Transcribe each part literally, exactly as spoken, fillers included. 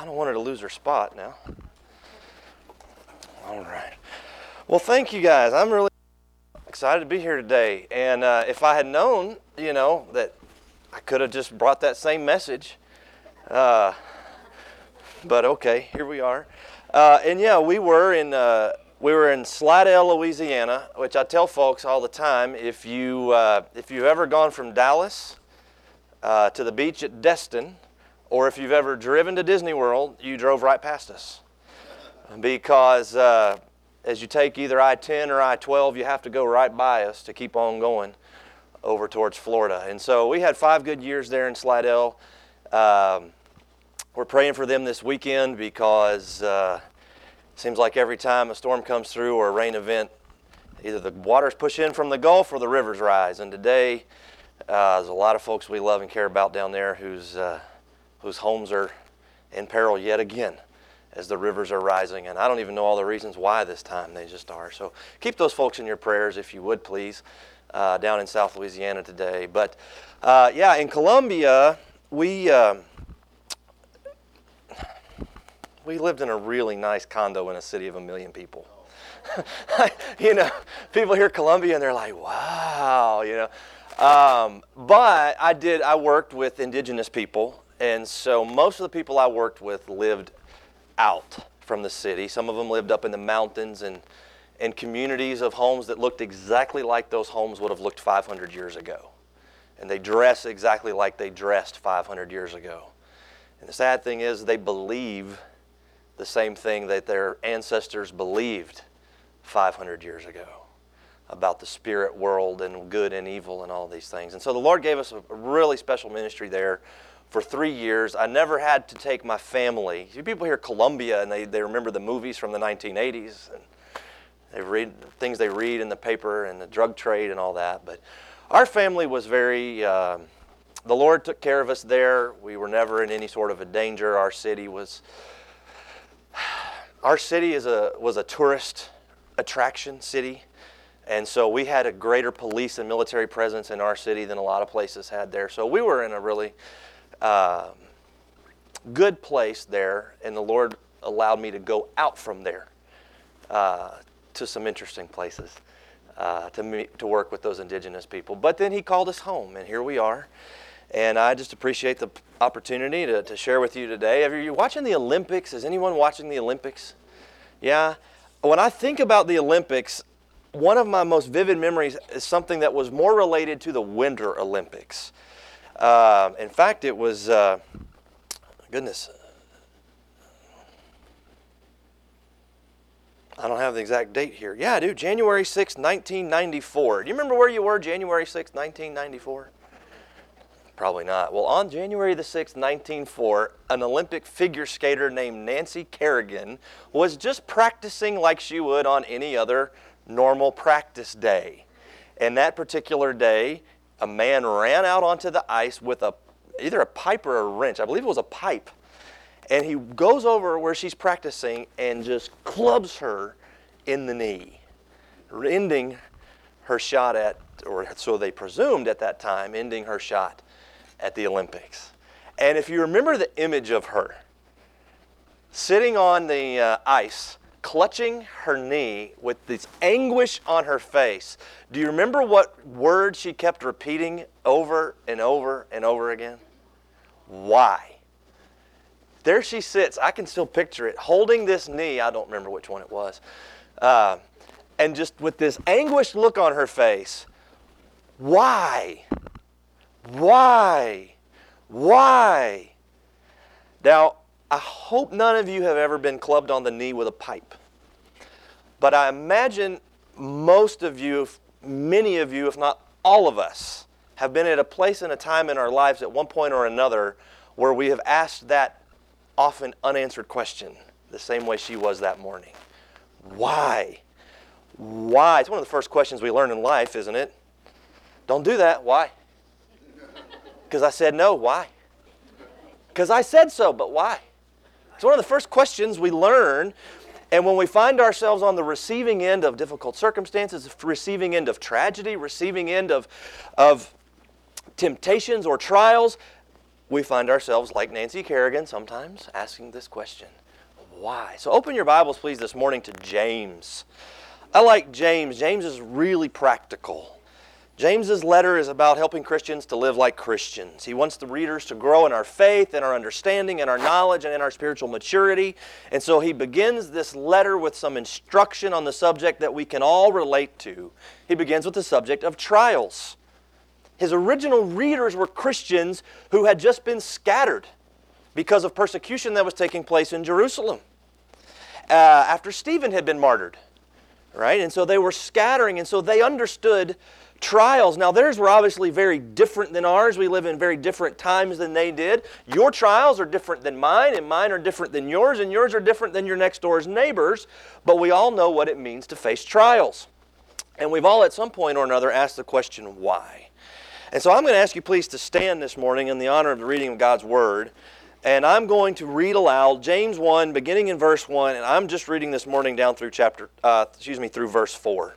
I don't want her to lose her spot now. All right. Well, thank you guys. I'm really excited to be here today. And uh, if I had known, you know, that I could have just brought that same message. Uh, but okay, here we are. Uh, and yeah, we were in uh, we were in Slidell, Louisiana, which I tell folks all the time. If you uh, if you've ever gone from Dallas uh, to the beach at Destin, or if you've ever driven to Disney World, you drove right past us. Because uh, as you take either I ten or I twelve, you have to go right by us to keep on going over towards Florida. And so we had five good years there in Slidell. Um, we're praying for them this weekend because uh, it seems like every time a storm comes through or a rain event, either the waters push in from the Gulf or the rivers rise. And today, uh, there's a lot of folks we love and care about down there who's... Uh, whose homes are in peril yet again as the rivers are rising. And I don't even know all the reasons why this time, they just are. So keep those folks in your prayers, if you would, please, uh, down in South Louisiana today. But uh, yeah, in Columbia, we um, we lived in a really nice condo in a city of a million people. You know, people hear Columbia and they're like, wow, you know. Um, but I did, I worked with indigenous people. And so most of the people I worked with lived out from the city. Some of them lived up in the mountains and in communities of homes that looked exactly like those homes would have looked five hundred years ago. And they dress exactly like they dressed five hundred years ago. And the sad thing is they believe the same thing that their ancestors believed five hundred years ago about the spirit world and good and evil and all these things. And so the Lord gave us a really special ministry there. For three years, I never had to take my family. See, people hear Columbia and they, they remember the movies from the nineteen eighties and they read things they read in the paper and the drug trade and all that. But our family was very, uh, the Lord took care of us there. We were never in any sort of a danger. Our city was, our city is a was a tourist attraction city. And so we had a greater police and military presence in our city than a lot of places had there. So we were in a really Uh, good place there, and the Lord allowed me to go out from there uh, to some interesting places uh, to meet, to work with those indigenous people. But then He called us home, and here we are. And I just appreciate the opportunity to, to share with you today. Are you watching the Olympics? Is anyone watching the Olympics? Yeah. When I think about the Olympics, one of my most vivid memories is something that was more related to the Winter Olympics. Uh, in fact, it was, uh, goodness, I don't have the exact date here. Yeah, I do, January sixth, nineteen ninety-four. Do you remember where you were January sixth, nineteen ninety-four? Probably not. Well, on January the sixth, nineteen oh four, an Olympic figure skater named Nancy Kerrigan was just practicing like she would on any other normal practice day. And that particular day, a man ran out onto the ice with a either a pipe or a wrench. I believe it was a pipe. And he goes over where she's practicing and just clubs her in the knee, ending her shot at, or so they presumed at that time, ending her shot at the Olympics. And if you remember the image of her sitting on the uh, ice, clutching her knee with this anguish on her face. Do you remember what word she kept repeating over and over and over again? Why? There she sits. I can still picture it, holding this knee. I don't remember which one it was. Uh, and just with this anguished look on her face. Why? Why? Why? Now, I hope none of you have ever been clubbed on the knee with a pipe. But I imagine most of you, many of you, if not all of us, have been at a place and a time in our lives at one point or another where we have asked that often unanswered question the same way she was that morning. Why? Why? It's one of the first questions we learn in life, isn't it? Don't do that. Why? Because I said no. Why? Because I said so, but why? It's one of the first questions we learn, and when we find ourselves on the receiving end of difficult circumstances, receiving end of tragedy, receiving end of, of temptations or trials, we find ourselves, like Nancy Kerrigan sometimes, asking this question, why? So open your Bibles, please, this morning to James. I like James. James is really practical. James's letter is about helping Christians to live like Christians. He wants the readers to grow in our faith, in our understanding, in our knowledge, and in our spiritual maturity. And so he begins this letter with some instruction on the subject that we can all relate to. He begins with the subject of trials. His original readers were Christians who had just been scattered because of persecution that was taking place in Jerusalem uh, after Stephen had been martyred, right? And so they were scattering, and so they understood trials. Now, theirs were obviously very different than ours. We live in very different times than they did. Your trials are different than mine, and mine are different than yours, and yours are different than your next door's neighbors. But we all know what it means to face trials. And we've all at some point or another asked the question, why? And so I'm going to ask you, please, to stand this morning in the honor of the reading of God's Word. And I'm going to read aloud James one, beginning in verse one, and I'm just reading this morning down through chapter, uh, excuse me, through verse four.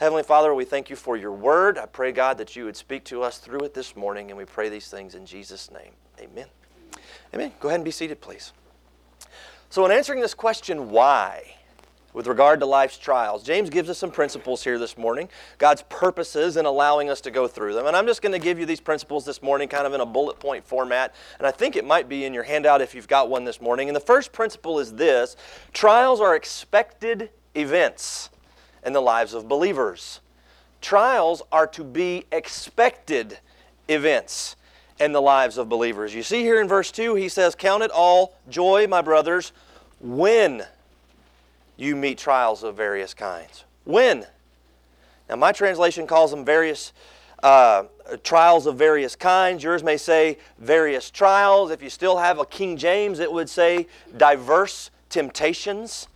Heavenly Father, we thank you for your word. I pray, God, that you would speak to us through it this morning, and we pray these things in Jesus' name. Amen. Amen. Go ahead and be seated, please. So in answering this question, why, with regard to life's trials, James gives us some principles here this morning, God's purposes in allowing us to go through them. And I'm just going to give you these principles this morning kind of in a bullet point format, and I think it might be in your handout if you've got one this morning. And the first principle is this: trials are expected events in the lives of believers. Trials are to be expected events in the lives of believers. You see here in verse two, he says, count it all joy, my brothers, when you meet trials of various kinds. When? Now my translation calls them various uh, trials of various kinds. Yours may say various trials. If you still have a King James, it would say diverse temptations.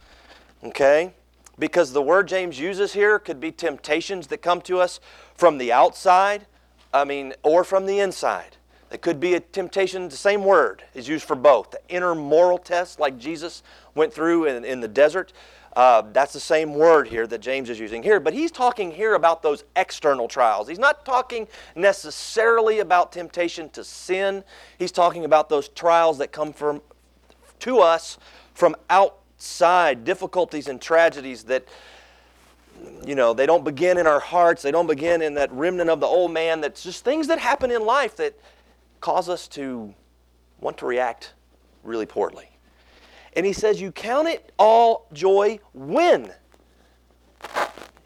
Okay? Because the word James uses here could be temptations that come to us from the outside, I mean, or from the inside. It could be a temptation, the same word is used for both. The inner moral test like Jesus went through in, in the desert, uh, that's the same word here that James is using here. But he's talking here about those external trials. He's not talking necessarily about temptation to sin. He's talking about those trials that come from to us from outside. Side difficulties and tragedies that, you know, they don't begin in our hearts. They don't begin in that remnant of the old man. That's just things that happen in life that cause us to want to react really poorly. And he says, you count it all joy when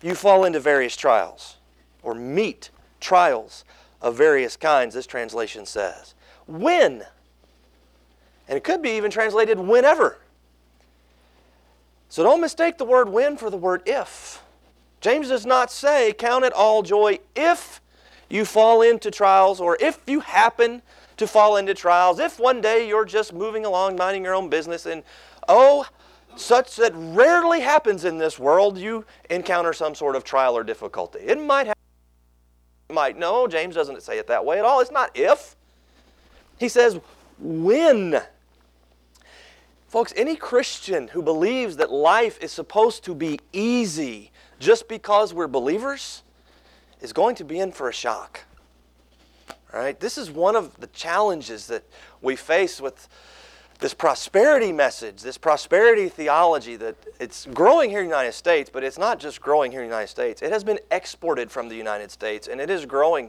you fall into various trials or meet trials of various kinds, this translation says. When? And it could be even translated whenever. So don't mistake the word when for the word if. James does not say, count it all joy if you fall into trials, or if you happen to fall into trials, if one day you're just moving along, minding your own business, and oh, such that rarely happens in this world, you encounter some sort of trial or difficulty. It might happen, it might. No, James doesn't say it that way at all. It's not if. He says when. Folks, any Christian who believes that life is supposed to be easy just because we're believers is going to be in for a shock. All right? This is one of the challenges that we face with this prosperity message, this prosperity theology that it's growing here in the United States, but it's not just growing here in the United States. It has been exported from the United States, and it is growing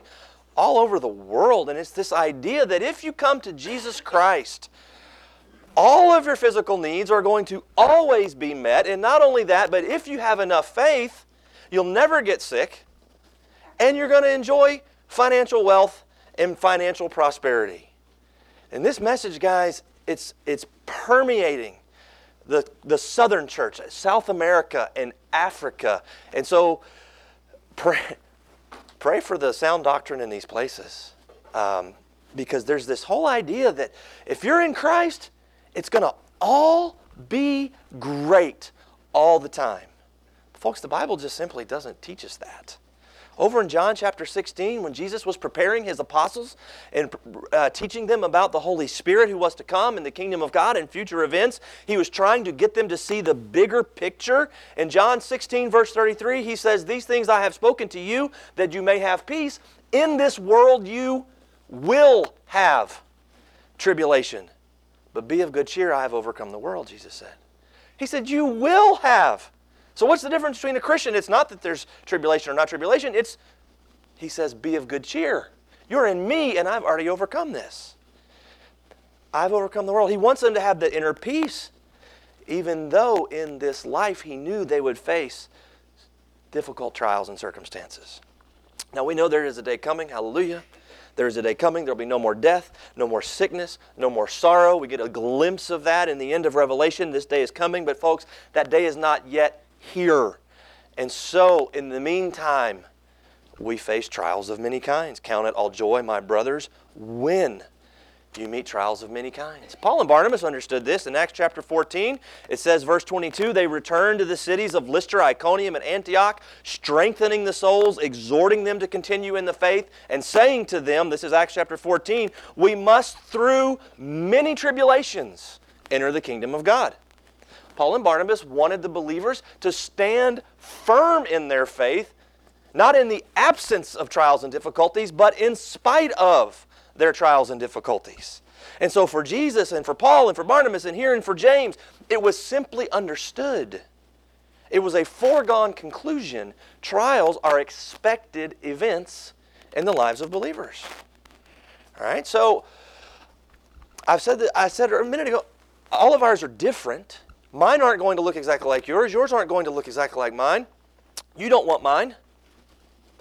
all over the world. And it's this idea that if you come to Jesus Christ, all of your physical needs are going to always be met. And not only that, but if you have enough faith, you'll never get sick, and you're going to enjoy financial wealth and financial prosperity. And this message, guys, it's it's permeating the, the southern church, South America and Africa. And so pray, pray for the sound doctrine in these places, um, because there's this whole idea that if you're in Christ, it's going to all Be great all the time. Folks, the Bible just simply doesn't teach us that. Over in John chapter sixteen, when Jesus was preparing his apostles and uh, teaching them about the Holy Spirit who was to come and the kingdom of God and future events, he was trying to get them to see the bigger picture. In John sixteen, verse thirty-three, he says, "These things I have spoken to you, that you may have peace. In this world you will have tribulation. But be of good cheer, I have overcome the world," Jesus said. He said, you will have. So what's the difference between a Christian? It's not that there's tribulation or not tribulation. It's, he says, be of good cheer. You're in me and I've already overcome this. I've overcome the world. He wants them to have the inner peace, even though in this life he knew they would face difficult trials and circumstances. Now we know there is a day coming, hallelujah. There is a day coming, there will be no more death, no more sickness, no more sorrow. We get a glimpse of that in the end of Revelation. This day is coming, but folks, that day is not yet here. And so, in the meantime, we face trials of many kinds. Count it all joy, my brothers, when you meet trials of many kinds. Paul and Barnabas understood this. In Acts chapter fourteen, it says, verse twenty-two, they returned to the cities of Lystra, Iconium, and Antioch, strengthening the souls, exhorting them to continue in the faith, and saying to them, this is Acts chapter fourteen, we must through many tribulations enter the kingdom of God. Paul and Barnabas wanted the believers to stand firm in their faith, not in the absence of trials and difficulties, but in spite of their trials and difficulties. And so for Jesus and for Paul and for Barnabas and here and for James, it was simply understood. It was a foregone conclusion. Trials are expected events in the lives of believers. All right, so I've said that, I said a minute ago, all of ours are different. Mine aren't going to look exactly like yours. Yours aren't going to look exactly like mine. You don't want mine.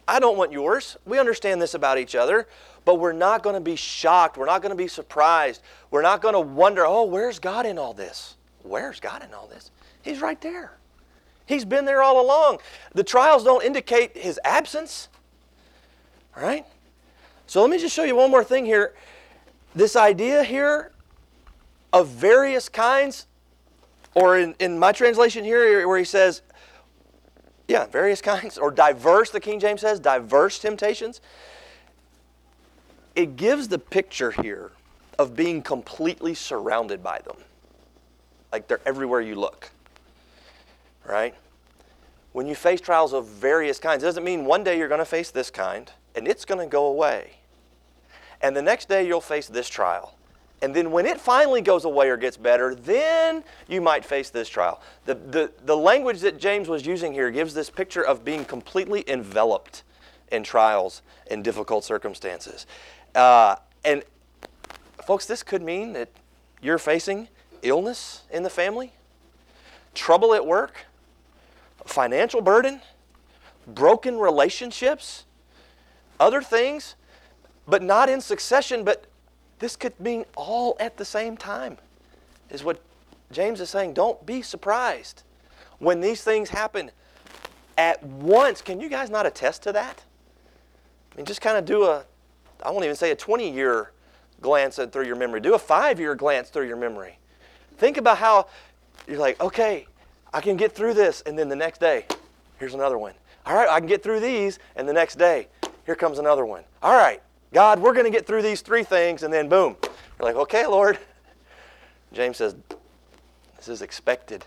I don't want yours. We understand this about each other, but we're not going to be shocked. We're not going to be surprised. We're not going to wonder, oh, where's God in all this? Where's God in all this? He's right there. He's been there all along. The trials don't indicate His absence. All right? So let me just show you one more thing here. This idea here of various kinds, or in, in my translation here where he says, yeah, various kinds, or diverse, the King James says, diverse temptations. It gives the picture here of being completely surrounded by them. Like they're everywhere you look, right? When you face trials of various kinds, it doesn't mean one day you're going to face this kind, and it's going to go away. And the next day you'll face this trial. And then when it finally goes away or gets better, then you might face this trial. The, the, the language that James was using here gives this picture of being completely enveloped in trials and difficult circumstances. Uh, and folks, this could mean that you're facing illness in the family, trouble at work, financial burden, broken relationships, other things, but not in succession, but this could mean all at the same time, is what James is saying. Don't be surprised when these things happen at once. Can you guys not attest to that? I mean, just kind of do a, I won't even say a twenty-year glance through your memory. Do a five-year glance through your memory. Think about how you're like, okay, I can get through this, and then the next day, here's another one. All right, I can get through these, and the next day, here comes another one. All right. God, we're going to get through these three things, and then boom. You're like, okay, Lord. James says, this is expected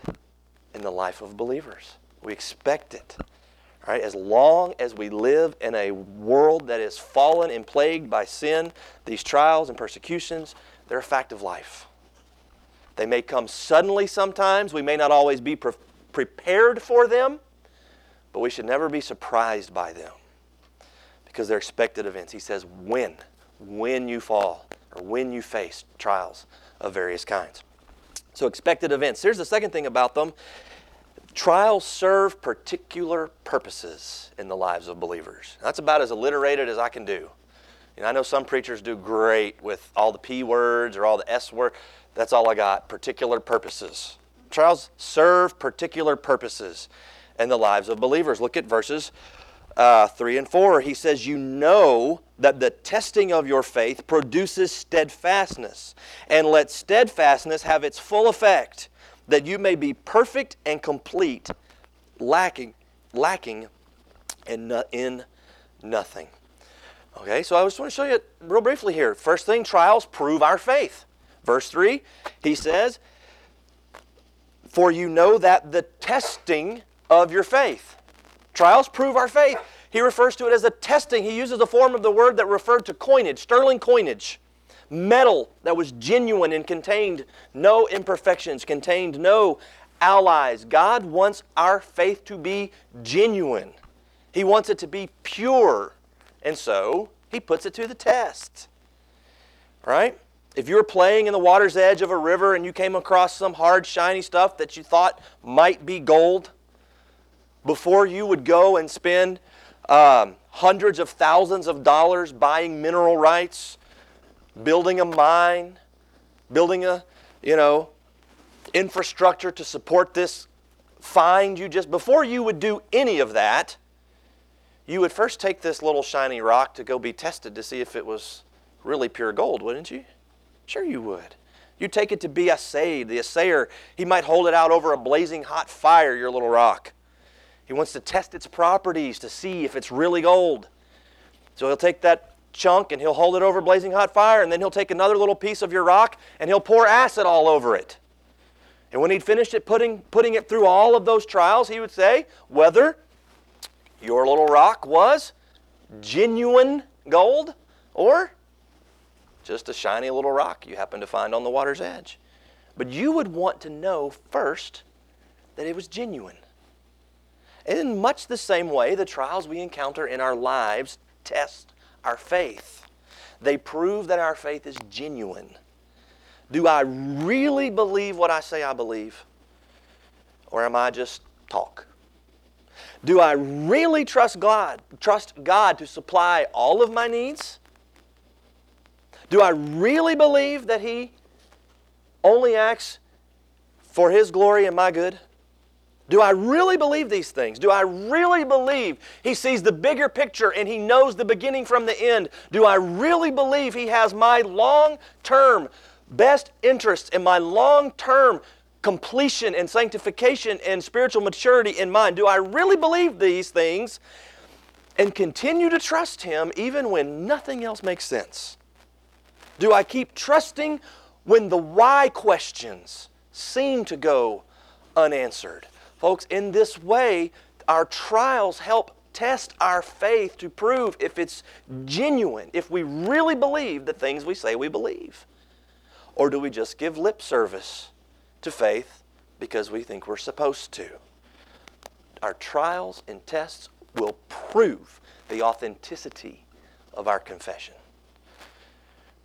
in the life of believers. We expect it. All right? As long as we live in a world that is fallen and plagued by sin, these trials and persecutions, they're a fact of life. They may come suddenly sometimes. We may not always be pre- prepared for them, but we should never be surprised by them, because they're expected events. He says when, when you fall or when you face trials of various kinds. So expected events. Here's the second thing about them. Trials serve particular purposes in the lives of believers. That's about as alliterated as I can do. You know, I know some preachers do great with all the P words or all the S word. That's all I got, particular purposes. Trials serve particular purposes in the lives of believers. Look at verses Uh, three and four, he says, you know that the testing of your faith produces steadfastness, and let steadfastness have its full effect, that you may be perfect and complete, lacking, lacking in, no, in nothing. Okay, so I just want to show you it real briefly here. First thing, trials prove our faith. Verse three, he says, for you know that the testing of your faith. Trials prove our faith. He refers to it as a testing. He uses a form of the word that referred to coinage, sterling coinage. Metal that was genuine and contained no imperfections, contained no alloys. God wants our faith to be genuine. He wants it to be pure. And so, he puts it to the test. Right? If you were playing in the water's edge of a river and you came across some hard, shiny stuff that you thought might be gold, before you would go and spend um, hundreds of thousands of dollars buying mineral rights, building a mine, building a, you know, infrastructure to support this find you just, before you would do any of that, you would first take this little shiny rock to go be tested to see if it was really pure gold, wouldn't you? Sure you would. You'd take it to be assayed. The assayer, he might hold it out over a blazing hot fire, your little rock. He wants to test its properties to see if it's really gold. So he'll take that chunk and he'll hold it over blazing hot fire, and then he'll take another little piece of your rock and he'll pour acid all over it. And when he'd finished it, putting, putting it through all of those trials, he would say whether your little rock was genuine gold or just a shiny little rock you happened to find on the water's edge. But you would want to know first that it was genuine. And in much the same way, the trials we encounter in our lives test our faith. They prove that our faith is genuine. Do I really believe what I say I believe? Or am I just talk? Do I really trust God, trust God to supply all of my needs? Do I really believe that He only acts for His glory and my good? Do I really believe these things? Do I really believe He sees the bigger picture and He knows the beginning from the end? Do I really believe He has my long-term best interests and my long-term completion and sanctification and spiritual maturity in mind? Do I really believe these things and continue to trust Him even when nothing else makes sense? Do I keep trusting when the why questions seem to go unanswered? Folks, in this way, our trials help test our faith to prove if it's genuine, if we really believe the things we say we believe. Or do we just give lip service to faith because we think we're supposed to? Our trials and tests will prove the authenticity of our confession.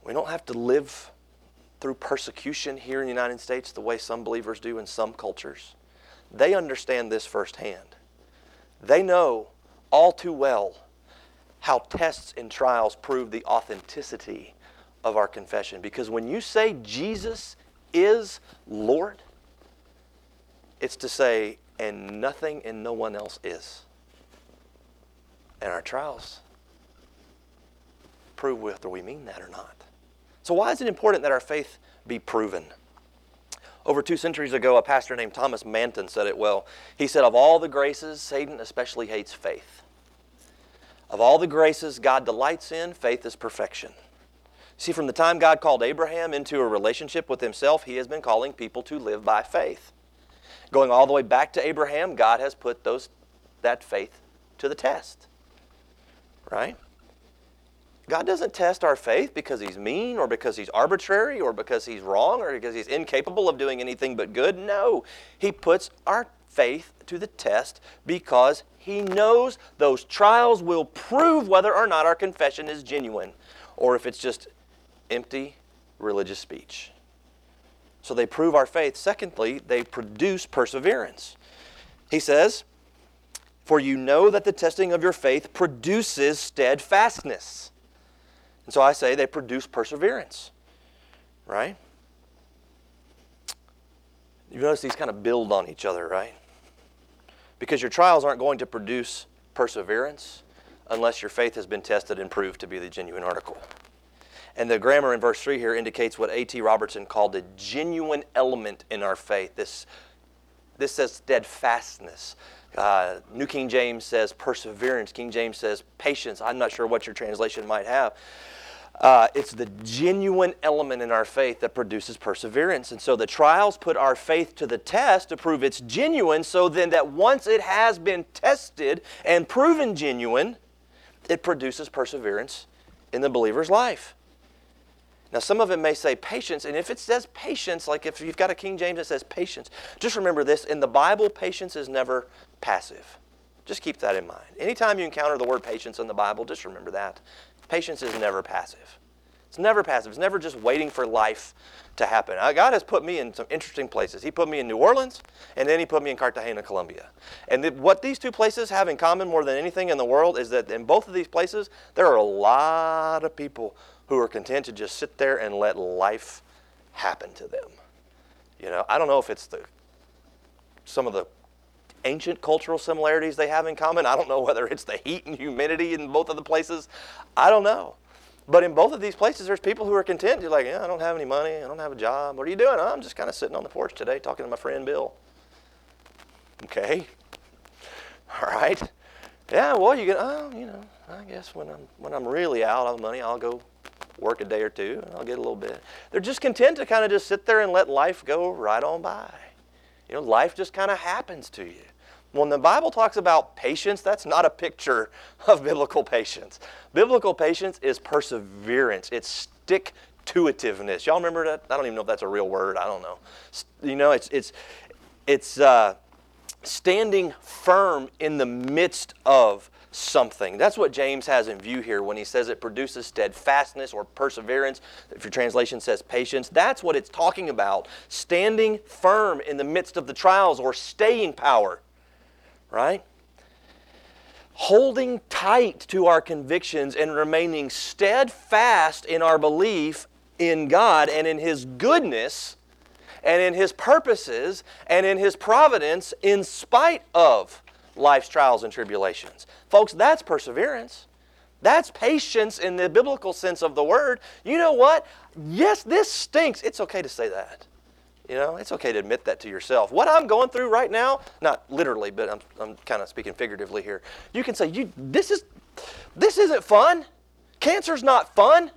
We don't have to live through persecution here in the United States the way some believers do in some cultures. They understand this firsthand. They know all too well how tests and trials prove the authenticity of our confession. Because when you say Jesus is Lord, it's to say, and nothing and no one else is. And our trials prove whether we mean that or not. So why is it important that our faith be proven? Over two centuries ago, a pastor named Thomas Manton said it well. He said, of all the graces, Satan especially hates faith. Of all the graces God delights in, faith is perfection. See, from the time God called Abraham into a relationship with Himself, He has been calling people to live by faith. Going all the way back to Abraham, God has put those that faith to the test. Right? God doesn't test our faith because He's mean or because He's arbitrary or because He's wrong or because He's incapable of doing anything but good. No, He puts our faith to the test because He knows those trials will prove whether or not our confession is genuine or if it's just empty religious speech. So they prove our faith. Secondly, they produce perseverance. He says, for you know that the testing of your faith produces steadfastness. And so I say they produce perseverance, right? You notice these kind of build on each other, right? Because your trials aren't going to produce perseverance unless your faith has been tested and proved to be the genuine article. And the grammar in verse three here indicates what A T Robertson called the genuine element in our faith. This, this says steadfastness. Uh, New King James says perseverance. King James says patience. I'm not sure what your translation might have. Uh, it's the genuine element in our faith that produces perseverance. And so the trials put our faith to the test to prove it's genuine, so then that once it has been tested and proven genuine, it produces perseverance in the believer's life. Now, some of it may say patience, and if it says patience, like if you've got a King James that says patience, just remember this, in the Bible, patience is never passive. Just keep that in mind. Anytime you encounter the word patience in the Bible, just remember that. Patience is never passive. It's never passive. It's never just waiting for life to happen. God has put me in some interesting places. He put me in New Orleans, and then he put me in Cartagena, Colombia. And th- what these two places have in common more than anything in the world is that in both of these places, there are a lot of people who are content to just sit there and let life happen to them. You know, I don't know if it's the some of the ancient cultural similarities they have in common. I don't know whether it's the heat and humidity in both of the places. I don't know. But in both of these places, there's people who are content. You're like, yeah, I don't have any money. I don't have a job. What are you doing? Oh, I'm just kind of sitting on the porch today talking to my friend Bill. Okay. All right. Yeah, well, you can, oh, you know, I guess when I'm, when I'm really out of money, I'll go work a day or two and I'll get a little bit. They're just content to kind of just sit there and let life go right on by. You know, life just kind of happens to you. When the Bible talks about patience, that's not a picture of biblical patience. Biblical patience is perseverance. It's stick-to-itiveness. Y'all remember that? I don't even know if that's a real word. I don't know. You know, it's it's it's uh, standing firm in the midst of something. That's what James has in view here when he says it produces steadfastness or perseverance. If your translation says patience, that's what it's talking about. Standing firm in the midst of the trials or staying power. Right? Holding tight to our convictions and remaining steadfast in our belief in God and in His goodness and in His purposes and in His providence in spite of life's trials and tribulations. Folks, that's perseverance. That's patience in the biblical sense of the word. You know what? Yes, this stinks. It's okay to say that. You know, it's okay to admit that to yourself. What I'm going through right now, not literally, but I'm, I'm kind of speaking figuratively here. You can say, "You, this is, this isn't fun. Cancer's not fun.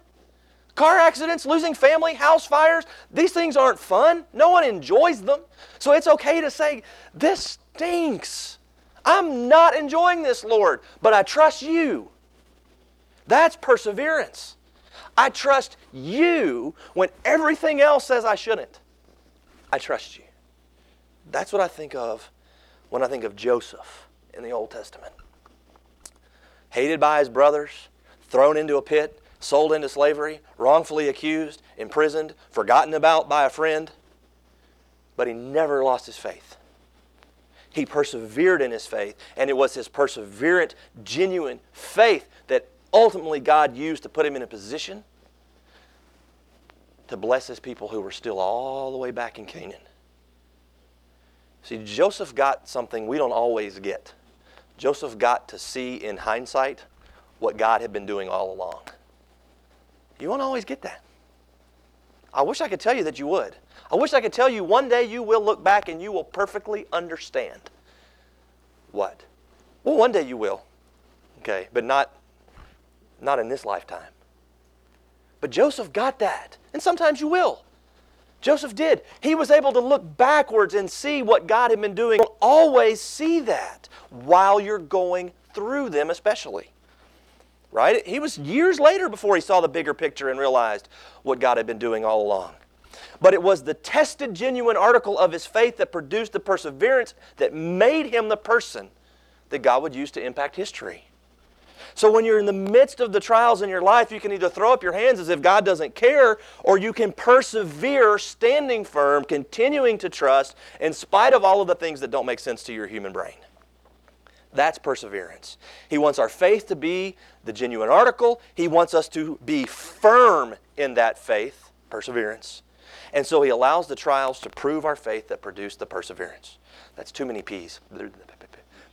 Car accidents, losing family, house fires, these things aren't fun. No one enjoys them. So it's okay to say, this stinks. I'm not enjoying this, Lord, but I trust you." That's perseverance. I trust you when everything else says I shouldn't. I trust you. That's what I think of when I think of Joseph in the Old Testament. Hated by his brothers, thrown into a pit, sold into slavery, wrongfully accused, imprisoned, forgotten about by a friend. But he never lost his faith. He persevered in his faith, and it was his perseverant, genuine faith that ultimately God used to put him in a position to bless his people who were still all the way back in Canaan. See, Joseph got something we don't always get. Joseph got to see in hindsight what God had been doing all along. You won't always get that. I wish I could tell you that you would. I wish I could tell you one day you will look back and you will perfectly understand. What? Well, one day you will. Okay, but not, not in this lifetime. But Joseph got that. And sometimes you will. Joseph did. He was able to look backwards and see what God had been doing. You don't always see that while you're going through them especially. Right? He was years later before he saw the bigger picture and realized what God had been doing all along. But it was the tested, genuine article of his faith that produced the perseverance that made him the person that God would use to impact history. So when you're in the midst of the trials in your life, you can either throw up your hands as if God doesn't care, or you can persevere, standing firm, continuing to trust in spite of all of the things that don't make sense to your human brain. That's perseverance. He wants our faith to be the genuine article. He wants us to be firm in that faith, perseverance. And so He allows the trials to prove our faith that produce the perseverance. That's too many P's.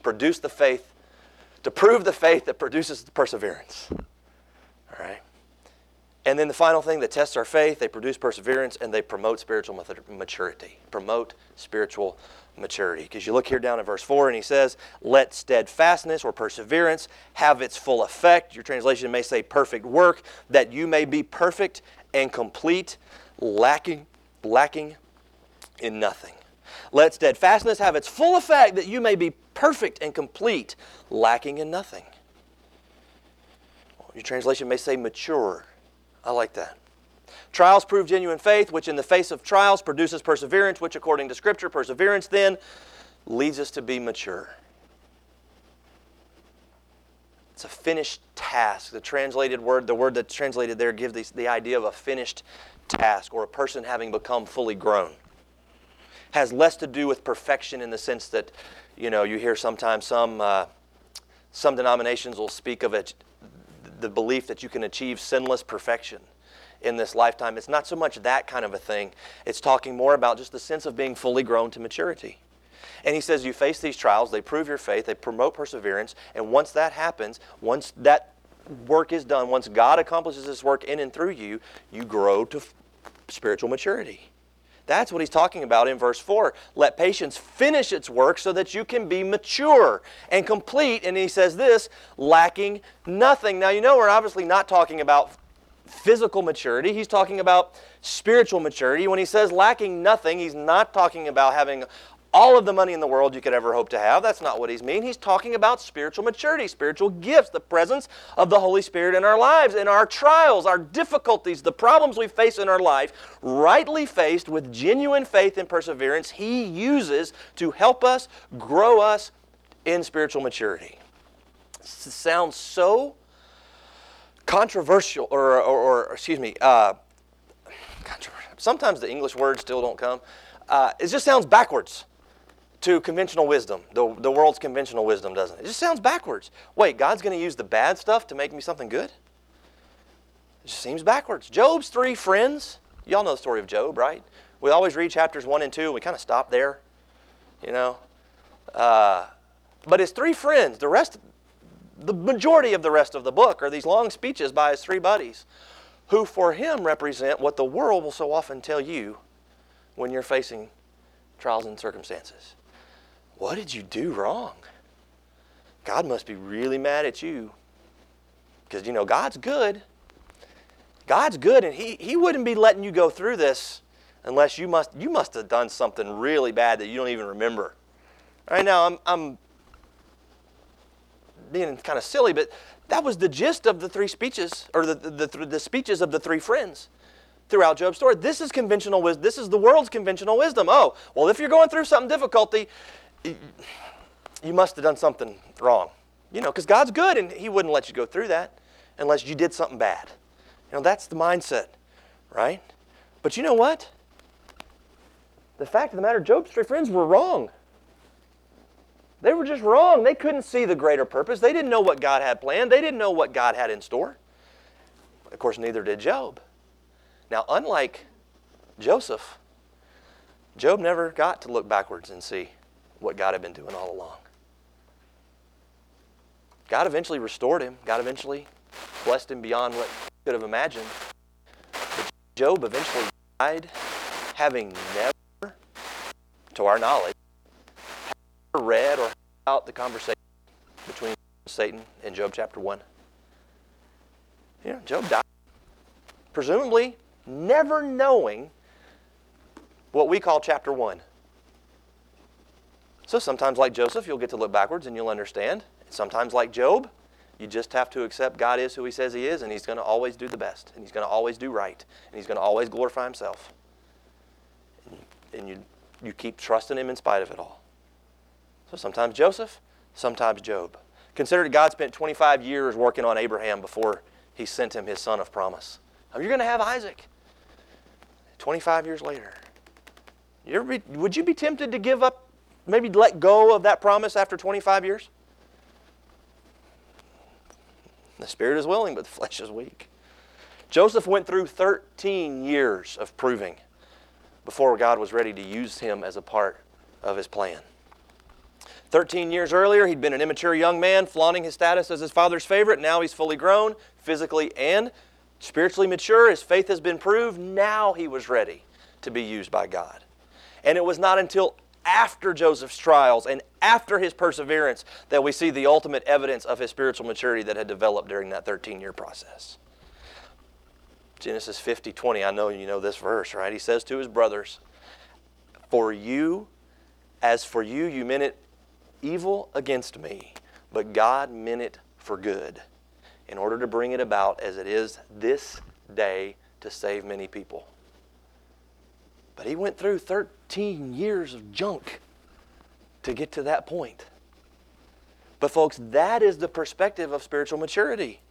Produce the faith. To prove the faith that produces the perseverance. All right? And then the final thing that tests our faith, they produce perseverance, and they promote spiritual maturity. Promote spiritual maturity. Because you look here down at verse four, and he says, let steadfastness or perseverance have its full effect. Your translation may say perfect work, that you may be perfect and complete, lacking, lacking in nothing. Let steadfastness have its full effect, that you may be perfect and complete, lacking in nothing. Your translation may say mature. I like that. Trials prove genuine faith, which in the face of trials produces perseverance, which according to Scripture, perseverance then leads us to be mature. It's a finished task. The translated word, the word that's translated there gives the, the idea of a finished task, or a person having become fully grown. Has less to do with perfection in the sense that, you know, you hear sometimes some uh, some denominations will speak of it, the belief that you can achieve sinless perfection in this lifetime. It's not so much that kind of a thing. It's talking more about just the sense of being fully grown to maturity. And he says you face these trials, they prove your faith, they promote perseverance, and once that happens, once that work is done, once God accomplishes this work in and through you, you grow to f- spiritual maturity. That's what he's talking about in verse four. Let patience finish its work so that you can be mature and complete. And he says this, lacking nothing. Now, you know, we're obviously not talking about physical maturity. He's talking about spiritual maturity. When he says lacking nothing, he's not talking about having all of the money in the world you could ever hope to have. That's not what he's mean. He's talking about spiritual maturity, spiritual gifts, the presence of the Holy Spirit in our lives, in our trials, our difficulties, the problems we face in our life, rightly faced with genuine faith and perseverance, he uses to help us, grow us in spiritual maturity. It sounds so controversial, or, or, or excuse me, uh, sometimes the English words still don't come. Uh, it just sounds backwards to conventional wisdom, the, the world's conventional wisdom, doesn't it? It just sounds backwards. Wait, God's going to use the bad stuff to make me something good? It just seems backwards. Job's three friends, y'all know the story of Job, right? We always read chapters one and two, and we kind of stop there, you know. Uh, but his three friends, the rest, the majority of the rest of the book are these long speeches by his three buddies, who for him represent what the world will so often tell you when you're facing trials and circumstances. What did you do wrong? God must be really mad at you. Because, you know, God's good. God's good, and he, he wouldn't be letting you go through this unless you must you must have done something really bad that you don't even remember. All right, now, I'm, I'm being kind of silly, but that was the gist of the three speeches, or the, the, the, the speeches of the three friends throughout Job's story. This is conventional wisdom. This is the world's conventional wisdom. Oh, well, if you're going through something difficulty, you must have done something wrong. You know, because God's good, and he wouldn't let you go through that unless you did something bad. You know, that's the mindset, right? But you know what? The fact of the matter, Job's three friends were wrong. They were just wrong. They couldn't see the greater purpose. They didn't know what God had planned. They didn't know what God had in store. Of course, neither did Job. Now, unlike Joseph, Job never got to look backwards and see what God had been doing all along. God eventually restored him. God eventually blessed him beyond what he could have imagined. But Job eventually died having never, to our knowledge, read or heard about the conversation between Satan and Job chapter one. Yeah, Job died, presumably never knowing what we call chapter one. So sometimes like Joseph, you'll get to look backwards and you'll understand. Sometimes like Job, you just have to accept God is who he says he is, and he's going to always do the best, and he's going to always do right, and he's going to always glorify himself. And you, you keep trusting him in spite of it all. So sometimes Joseph, sometimes Job. Consider God spent twenty-five years working on Abraham before he sent him his son of promise. Oh, you're going to have Isaac. twenty-five years later. You ever be, would you be tempted to give up, maybe let go of that promise after twenty-five years? The spirit is willing, but the flesh is weak. Joseph went through thirteen years of proving before God was ready to use him as a part of his plan. thirteen years earlier, he'd been an immature young man, flaunting his status as his father's favorite. Now he's fully grown, physically and Spiritually mature, his faith has been proved. Now he was ready to be used by God. And it was not until after Joseph's trials and after his perseverance that we see the ultimate evidence of his spiritual maturity that had developed during that thirteen-year process. Genesis fifty twenty, I know you know this verse, right? He says to his brothers, "For you, as for you, you meant it evil against me, but God meant it for good, in order to bring it about as it is this day to save many people." But he went through thirteen years of junk to get to that point. But folks, that is the perspective of spiritual maturity.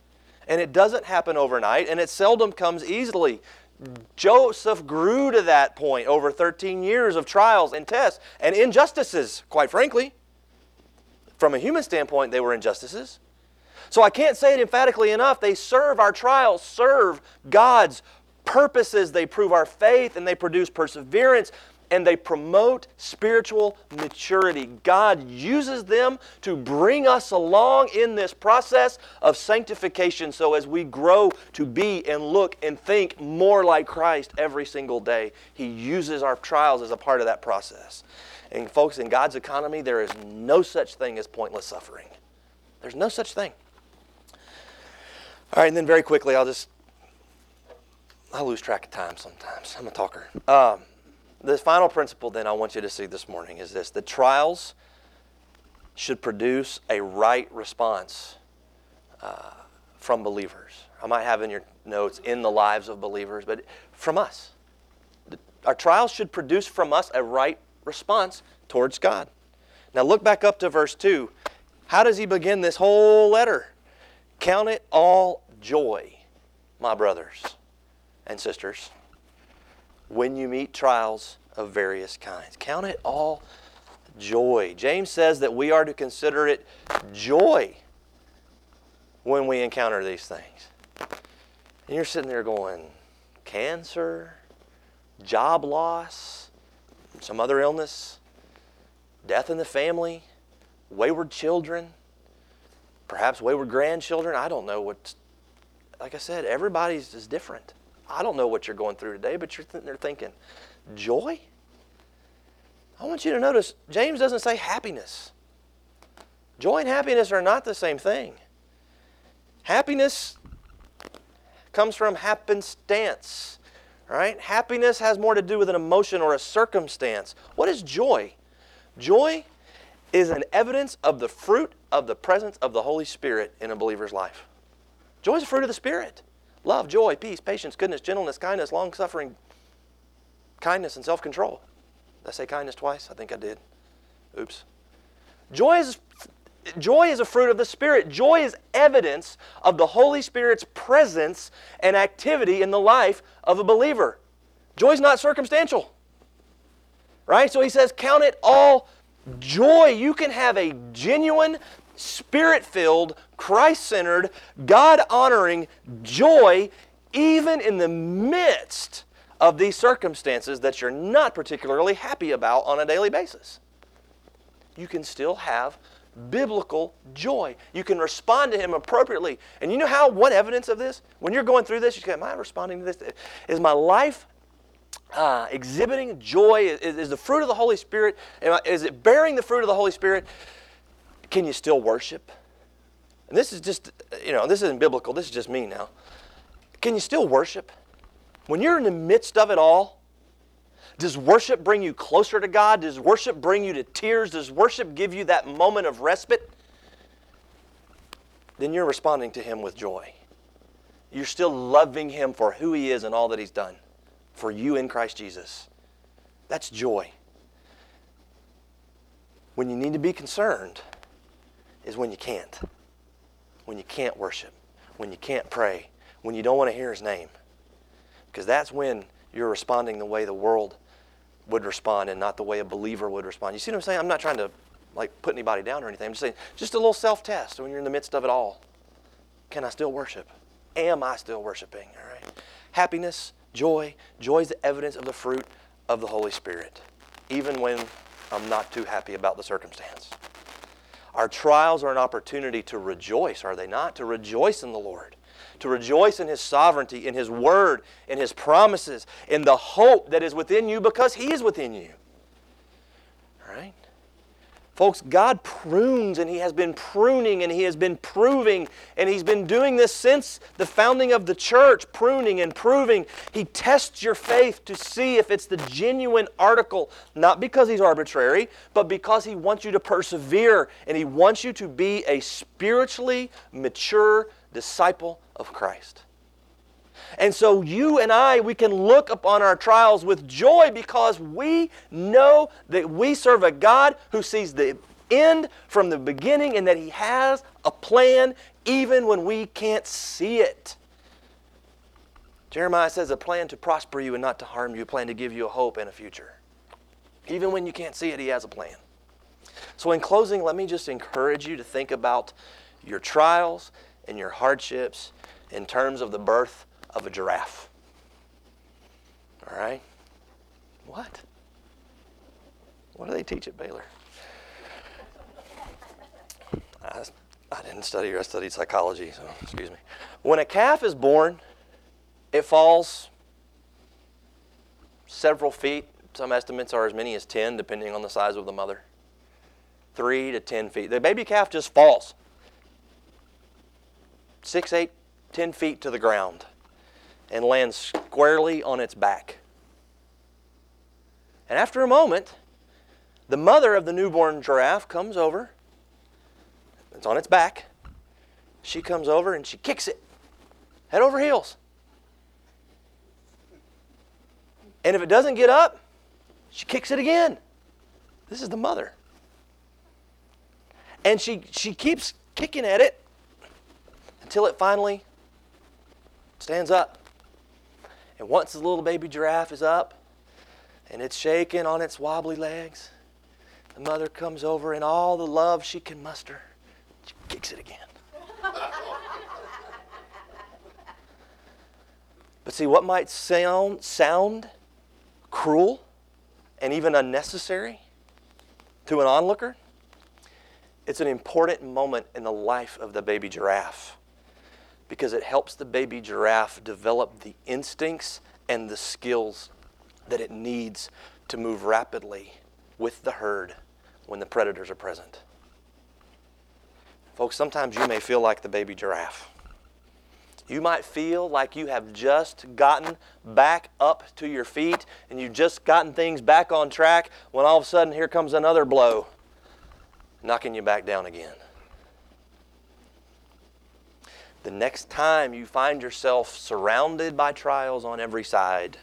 And it doesn't happen overnight, and it seldom comes easily. Joseph grew to that point over thirteen years of trials and tests and injustices, quite frankly. From a human standpoint, they were injustices. So I can't say it emphatically enough. They serve our trials, serve God's purposes. They prove our faith, and they produce perseverance, and they promote spiritual maturity. God uses them to bring us along in this process of sanctification, so as we grow to be and look and think more like Christ every single day, he uses our trials as a part of that process. And folks, in God's economy, there is no such thing as pointless suffering. There's no such thing. All right, and then very quickly, I'll just, I lose track of time sometimes. I'm a talker. Um, the final principle then I want you to see this morning is this. The trials should produce a right response uh, from believers. I might have in your notes, in the lives of believers, but from us. The, our trials should produce from us a right response towards God. Now look back up to verse two. How does he begin this whole letter? Count it all joy, my brothers and sisters, when you meet trials of various kinds. Count it all joy. James says that we are to consider it joy when we encounter these things. And you're sitting there going, cancer, job loss, some other illness, death in the family, wayward children, perhaps wayward grandchildren. I don't know what, like I said, everybody's is different. I don't know what you're going through today, but you're th- they're thinking, joy? I want you to notice, James doesn't say happiness. Joy and happiness are not the same thing. Happiness comes from happenstance, right? Happiness has more to do with an emotion or a circumstance. What is joy? Joy is an evidence of the fruit of the presence of the Holy Spirit in a believer's life. Joy is a fruit of the Spirit. Love, joy, peace, patience, goodness, gentleness, kindness, long-suffering, kindness, and self-control. Did I say kindness twice? I think I did. Oops. Joy is, joy is a fruit of the Spirit. Joy is evidence of the Holy Spirit's presence and activity in the life of a believer. Joy is not circumstantial. Right? So he says, count it all joy. You can have a genuine, Spirit-filled, Christ-centered, God-honoring joy even in the midst of these circumstances that you're not particularly happy about on a daily basis. You can still have biblical joy. You can respond to him appropriately. And you know how, one evidence of this? When you're going through this, you say, am I responding to this? Is my life Uh, exhibiting joy? Is, is the fruit of the Holy Spirit? Is it bearing the fruit of the Holy Spirit? Can you still worship? And this is just, you know, this isn't biblical. This is just me now. Can you still worship? When you're in the midst of it all, does worship bring you closer to God? Does worship bring you to tears? Does worship give you that moment of respite? Then you're responding to him with joy. You're still loving him for who he is and all that he's done for you in Christ Jesus. That's joy. When you need to be concerned is when you can't. When you can't worship. When you can't pray. When you don't want to hear his name. Because that's when you're responding the way the world would respond and not the way a believer would respond. You see what I'm saying? I'm not trying to like put anybody down or anything. I'm just saying, just a little self-test when you're in the midst of it all. Can I still worship? Am I still worshiping? All right. Happiness. Joy. Joy is the evidence of the fruit of the Holy Spirit, even when I'm not too happy about the circumstance. Our trials are an opportunity to rejoice, are they not? To rejoice in the Lord, to rejoice in His sovereignty, in His word, in His promises, in the hope that is within you because He is within you. All right? Folks, God prunes, and He has been pruning, and He has been proving, and He's been doing this since the founding of the church, pruning and proving. He tests your faith to see if it's the genuine article, not because He's arbitrary, but because He wants you to persevere, and He wants you to be a spiritually mature disciple of Christ. And so you and I, we can look upon our trials with joy because we know that we serve a God who sees the end from the beginning and that He has a plan even when we can't see it. Jeremiah says, a plan to prosper you and not to harm you, a plan to give you a hope and a future. Even when you can't see it, He has a plan. So in closing, let me just encourage you to think about your trials and your hardships in terms of the birth of a giraffe. All right? What? What do they teach at Baylor? I, I didn't study here. I studied psychology, so excuse me. When a calf is born, it falls several feet. Some estimates are as many as ten, depending on the size of the mother. Three to ten feet. The baby calf just falls. Six, eight, ten feet to the ground, and lands squarely on its back. And after a moment, the mother of the newborn giraffe comes over. It's on its back. She comes over and she kicks it, head over heels. And if it doesn't get up, she kicks it again. This is the mother. And she, she keeps kicking at it until it finally stands up. And once the little baby giraffe is up and it's shaking on its wobbly legs, the mother comes over and all the love she can muster, she kicks it again. But see, what might sound, sound cruel and even unnecessary to an onlooker, it's an important moment in the life of the baby giraffe, because it helps the baby giraffe develop the instincts and the skills that it needs to move rapidly with the herd when the predators are present. Folks, sometimes you may feel like the baby giraffe. You might feel like you have just gotten back up to your feet and you've just gotten things back on track when all of a sudden here comes another blow, knocking you back down again. The next time you find yourself surrounded by trials on every side,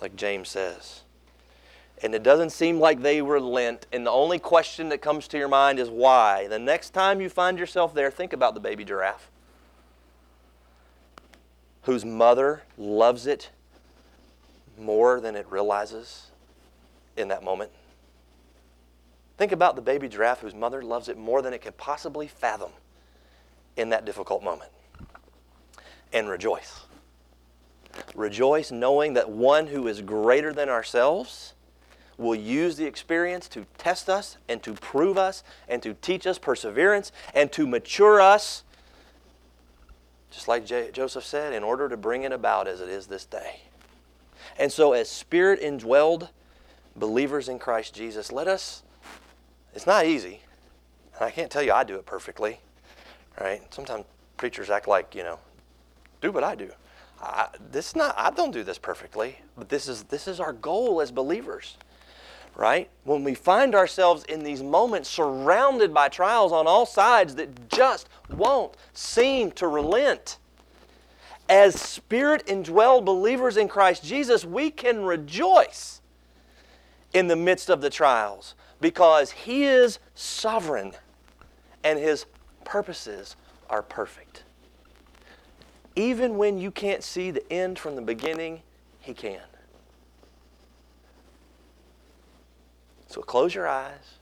like James says, and it doesn't seem like they relent, and the only question that comes to your mind is why, the next time you find yourself there, think about the baby giraffe whose mother loves it more than it realizes in that moment. Think about the baby giraffe whose mother loves it more than it can possibly fathom in that difficult moment, and rejoice. Rejoice knowing that one who is greater than ourselves will use the experience to test us and to prove us and to teach us perseverance and to mature us, just like J- Joseph said, in order to bring it about as it is this day. And so as Spirit-indwelled believers in Christ Jesus, let us, it's not easy, and I can't tell you I do it perfectly. Right? Sometimes preachers act like, you know, do what I do. I, this is not, I don't do this perfectly, but this is this is our goal as believers, right? When we find ourselves in these moments surrounded by trials on all sides that just won't seem to relent, as Spirit-indwelled believers in Christ Jesus, we can rejoice in the midst of the trials because He is sovereign and His purposes are perfect. Even when you can't see the end from the beginning, He can. So close your eyes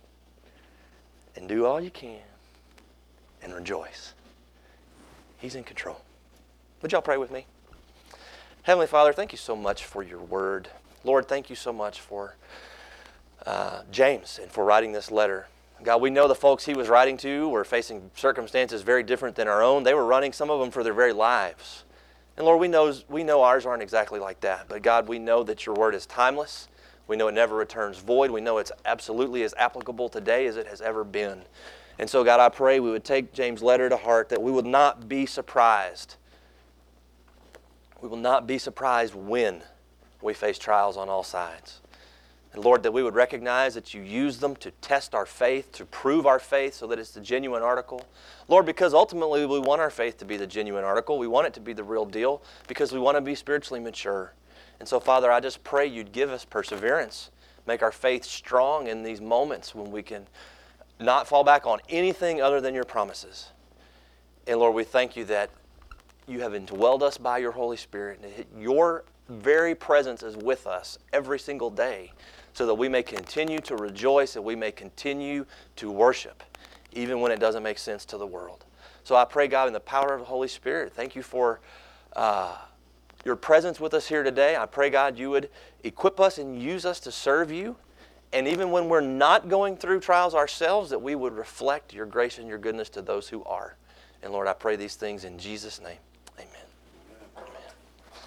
and do all you can and rejoice. He's in control. Would y'all pray with me? Heavenly Father, thank you so much for your word. Lord, thank you so much for uh, James and for writing this letter. God, we know the folks he was writing to were facing circumstances very different than our own. They were running, some of them, for their very lives. And Lord, we know, we know ours aren't exactly like that. But God, we know that your word is timeless. We know it never returns void. We know it's absolutely as applicable today as it has ever been. And so, God, I pray we would take James' letter to heart, that we would not be surprised. We will not be surprised when we face trials on all sides. And Lord, that we would recognize that you use them to test our faith, to prove our faith so that it's the genuine article. Lord, because ultimately we want our faith to be the genuine article. We want it to be the real deal because we want to be spiritually mature. And so, Father, I just pray you'd give us perseverance, make our faith strong in these moments when we can not fall back on anything other than your promises. And Lord, we thank you that you have indwelled us by your Holy Spirit, and your very presence is with us every single day so that we may continue to rejoice and we may continue to worship even when it doesn't make sense to the world. So I pray, God, in the power of the Holy Spirit, thank you for uh, your presence with us here today. I pray, God, you would equip us and use us to serve you. And even when we're not going through trials ourselves, that we would reflect your grace and your goodness to those who are. And Lord, I pray these things in Jesus' name.